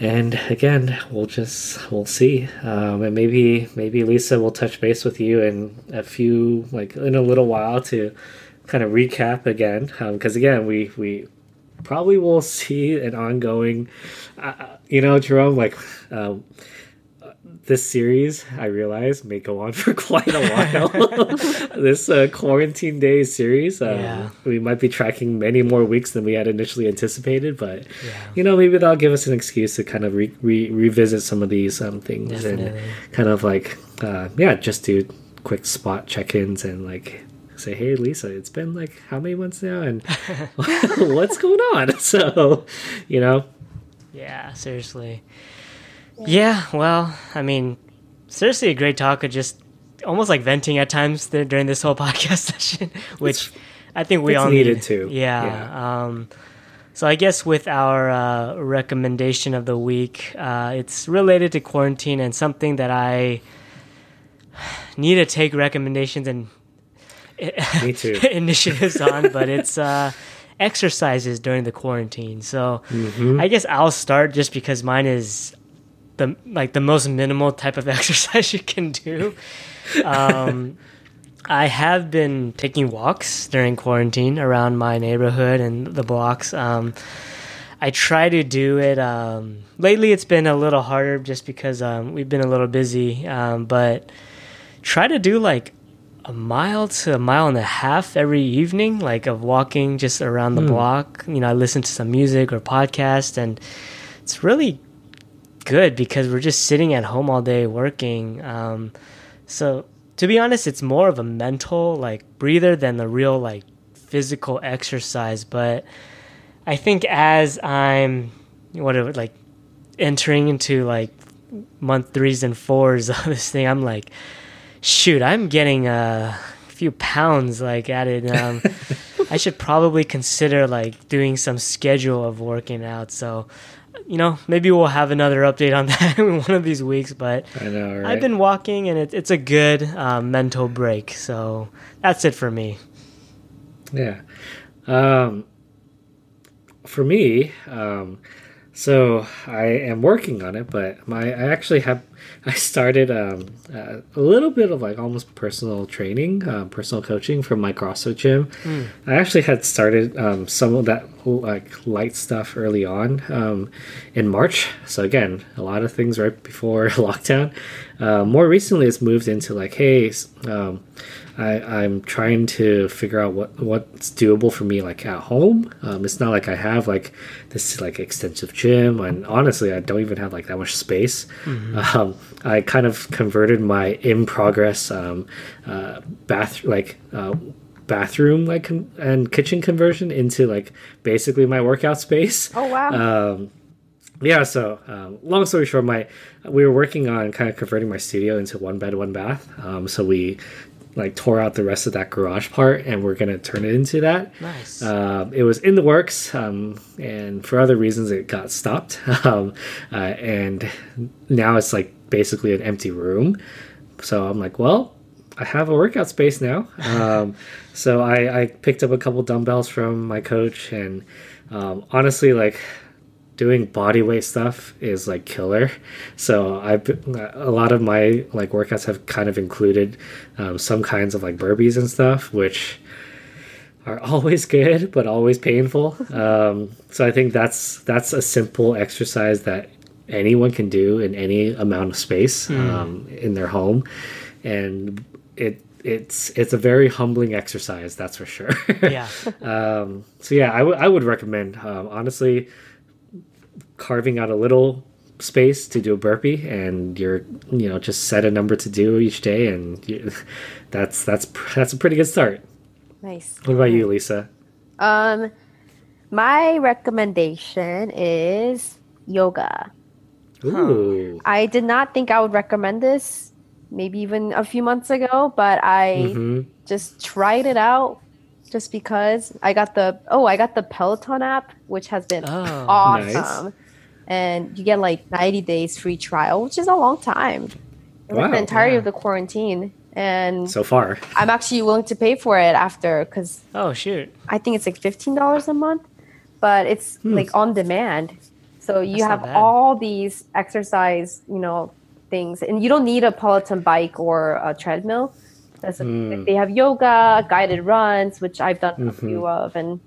and again, we'll just we'll see, um, and maybe maybe Lisa will touch base with you in a few like in a little while to kind of recap again, because um, again we we probably will see an ongoing, uh, you know, Jerome like. Uh, This series, I realize, may go on for quite a while. This uh, quarantine day series, um, yeah. we might be tracking many more weeks than we had initially anticipated. But, yeah. you know, maybe that'll give us an excuse to kind of re- re- revisit some of these um, things. Definitely. And kind of like, uh, yeah, just do quick spot check-ins and like... say, hey Lisa, it's been like how many months now and what's going on? So, you know. Yeah, seriously. Yeah, well, I mean, seriously, a great talk of just almost like venting at times th- during this whole podcast session, which it's, I think we all needed need. to. Yeah. yeah. Um, so I guess with our uh, recommendation of the week, uh, it's related to quarantine and something that I need to take recommendations and Me too. initiatives on, but it's... Uh, exercises during the quarantine. So mm-hmm. I guess I'll start just because mine is the like the most minimal type of exercise you can do. Um, I have been taking walks during quarantine around my neighborhood and the blocks. Um, I try to do it. Um, lately, it's been a little harder just because um, we've been a little busy. Um, but try to do like a mile to a mile and a half every evening, like of walking just around the mm. block. You know, I listen to some music or podcast, and it's really good because we're just sitting at home all day working. Um, so to be honest, it's more of a mental like breather than the real like physical exercise. But I think as I'm whatever, like entering into like month threes and fours of this thing, I'm like, shoot, I'm getting a few pounds like added. Um, I should probably consider like doing some schedule of working out. So, you know, maybe we'll have another update on that in one of these weeks. But I know, right? I've been walking, and it, it's a good uh, mental break. So that's it for me. Yeah. Um, for me, um, so I am working on it, but my I actually have. I started um, uh, a little bit of like almost personal training, uh, personal coaching from my CrossFit gym. Mm. I actually had started um, some of that like light stuff early on um, in March. So again, a lot of things right before lockdown. Uh, more recently, it's moved into like, hey, um, I, I'm trying to figure out what, what's doable for me like at home. Um, it's not like I have like this like extensive gym, and honestly, I don't even have like that much space. Mm-hmm. Um, I kind of converted my in progress um, uh, bath like. Uh, bathroom like con- and kitchen conversion into like basically my workout space. Oh wow. Um yeah, so um long story short, my we were working on kind of converting my studio into one bed, one bath. Um so we like tore out the rest of that garage part and we're gonna turn it into that. Nice. Uh, it was in the works, um, and for other reasons it got stopped. Um uh, and now it's like basically an empty room. So I'm like, well, I have a workout space now. Um, so I, I picked up a couple dumbbells from my coach, and um, honestly, like doing body weight stuff is like killer. So I, a lot of my like workouts have kind of included um, some kinds of like burpees and stuff, which are always good, but always painful. Um, so I think that's, that's a simple exercise that anyone can do in any amount of space mm. um, in their home. And it it's it's a very humbling exercise, that's for sure. Yeah. um, so yeah, I, w- I would recommend um, honestly carving out a little space to do a burpee, and you're you know just set a number to do each day, and you, that's that's that's a pretty good start. Nice. What about you, Lisa? Um, my recommendation is yoga. Ooh. Huh. I did not think I would recommend this. Maybe even a few months ago, but I mm-hmm. just tried it out just because I got the oh I got the Peloton app, which has been oh, awesome. Nice. And you get like ninety days free trial, which is a long time. It wow, was the entirety wow. of the quarantine, and so far I'm actually willing to pay for it after because oh shoot I think it's like fifteen dollars a month, but it's hmm. like on demand. So you That's have all these exercise, you know. things, and you don't need a Peloton bike or a treadmill. That's a, mm. They have yoga, guided runs, which I've done mm-hmm. a few of, and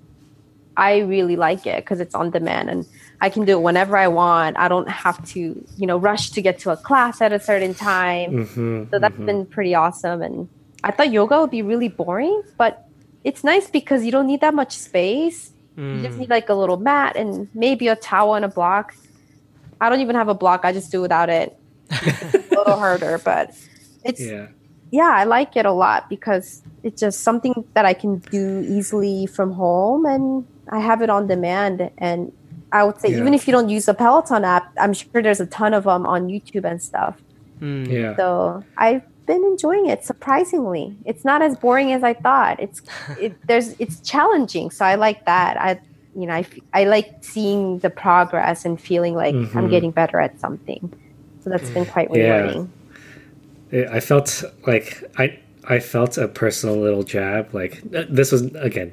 I really like it because it's on demand and I can do it whenever I want. I don't have to, you know, rush to get to a class at a certain time. Mm-hmm. So that's mm-hmm. been pretty awesome. And I thought yoga would be really boring, but it's nice because you don't need that much space. Mm. You just need like a little mat and maybe a towel and a block. I don't even have a block. I just do without it. It's a little harder, but it's yeah. yeah, I like it a lot because it's just something that I can do easily from home, and I have it on demand. And I would say yeah. even if you don't use a Peloton app, I'm sure there's a ton of them on YouTube and stuff. Mm. Yeah. So I've been enjoying it surprisingly. It's not as boring as I thought. It's it, there's it's challenging, so I like that. I you know I, I like seeing the progress and feeling like mm-hmm. I'm getting better at something. So that's been quite rewarding. Yeah. I felt like I I felt a personal little jab. Like this was again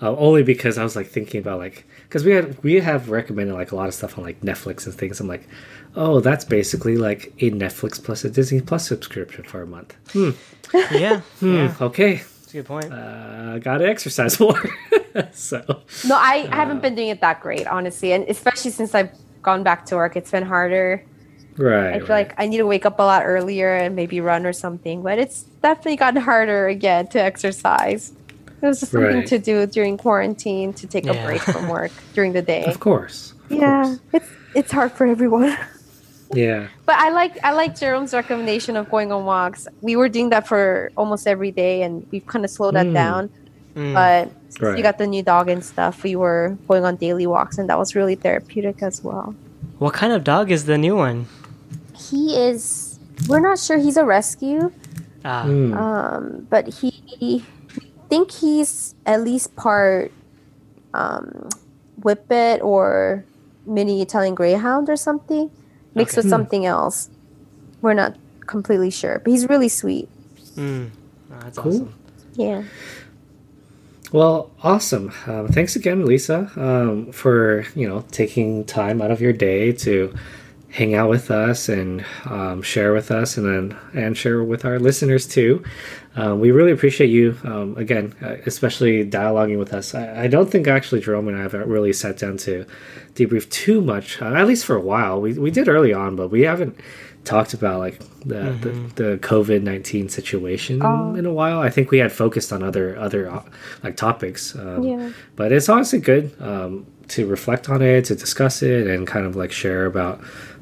uh, only because I was like thinking about like because we had we have recommended like a lot of stuff on like Netflix and things. I'm like, oh, that's basically like a Netflix plus a Disney Plus subscription for a month. Hmm. Yeah. hmm. yeah. Okay. That's a good point. Uh, gotta exercise more. so. No, I uh, haven't been doing it that great, honestly, and especially since I've gone back to work, it's been harder. Right. I feel right. like I need to wake up a lot earlier and maybe run or something, but it's definitely gotten harder again to exercise. It was just something right. to do during quarantine to take yeah. a break from work during the day. Of course. Of yeah. course. It's it's hard for everyone. yeah. But I like I like Jerome's recommendation of going on walks. We were doing that for almost every day, and we've kind of slowed mm. that down. Mm. But since right. we got the new dog and stuff, we were going on daily walks, and that was really therapeutic as well. What kind of dog is the new one? He is, we're not sure, he's a rescue, ah. mm. um, but he, I think he's at least part um, Whippet or mini Italian Greyhound or something, mixed okay. with something else. We're not completely sure, but he's really sweet. Mm. Oh, that's cool. Awesome. Yeah. Well, awesome. Um, thanks again, Lisa, um, for, you know, taking time out of your day to hang out with us and um, share with us, and then and share with our listeners too. Uh, we really appreciate you, um, again, especially dialoguing with us. I, I don't think actually Jerome and I have really sat down to debrief too much, uh, at least for a while. We we did early on, but we haven't talked about like the mm-hmm. the, the COVID nineteen situation oh. in a while. I think we had focused on other other like topics, um, yeah. but it's honestly good um, to reflect on it, to discuss it, and kind of like share about.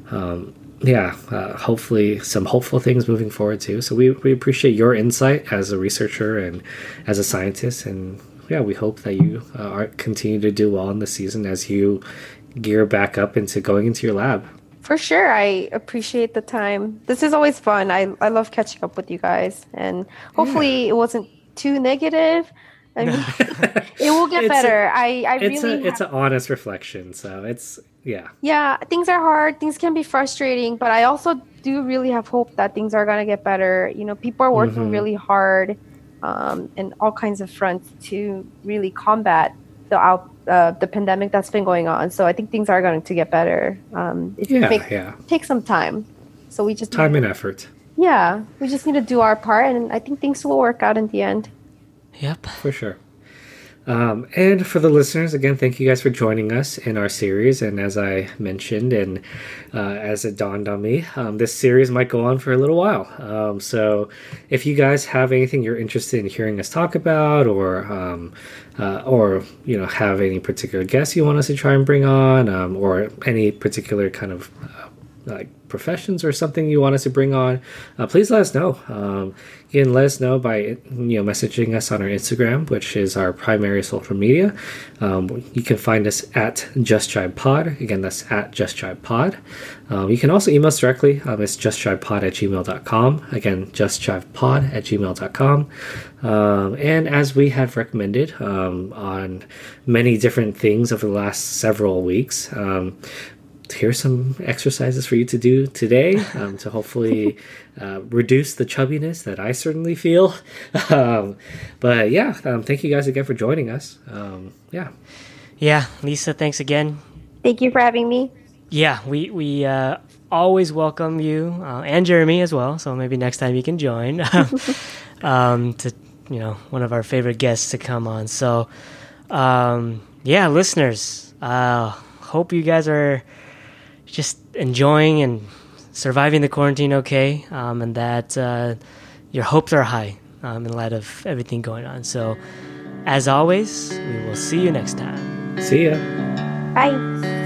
Um, yeah, uh, hopefully some hopeful things moving forward too. So we, we appreciate your insight as a researcher and as a scientist. And yeah, we hope that you uh, are, continue to do well in the season as you gear back up into going into your lab. For sure. I appreciate the time. This is always fun. I, I love catching up with you guys, and hopefully yeah. it wasn't too negative. I mean, it will get it's better. A, I, I it's really a, it's an honest reflection. So it's, yeah. Yeah, things are hard. Things can be frustrating, but I also do really have hope that things are going to get better. You know, people are working mm-hmm. really hard um, in all kinds of fronts to really combat the out, uh, the pandemic that's been going on. So I think things are going to get better. Um, it yeah, make, yeah. Take some time. So we just time need, and effort. Yeah, we just need to do our part, and I think things will work out in the end. Yep, for sure. Um, and for the listeners, again, thank you guys for joining us in our series. And as I mentioned, and uh, as it dawned on me, um, this series might go on for a little while. Um, so if you guys have anything you're interested in hearing us talk about, or um, uh, or you know, have any particular guests you want us to try and bring on, um, or any particular kind of uh, like professions or something you want us to bring on, uh, please let us know. Um, again, let us know by you know messaging us on our Instagram, which is our primary social media. Um, you can find us at Just Jive Pod. Again, that's at Just Jive Pod. Um, you can also email us directly. Um, it's justjivepod at gmail dot com. Again, justjivepod at gmail dot com. Um, and as we have recommended um, on many different things over the last several weeks, um, here's some exercises for you to do today um, to hopefully uh, reduce the chubbiness that I certainly feel. Um, but yeah, um, thank you guys again for joining us. Um, yeah. Yeah. Lisa, thanks again. Thank you for having me. Yeah. We, we, uh, always welcome you, uh, and Jeremy as well. So maybe next time you can join, um, to, you know, one of our favorite guests to come on. So, um, yeah, listeners, uh, hope you guys are just enjoying and surviving the quarantine okay, um, and that uh, your hopes are high um, in light of everything going on. So, as always, we will see you next time. See ya. Bye.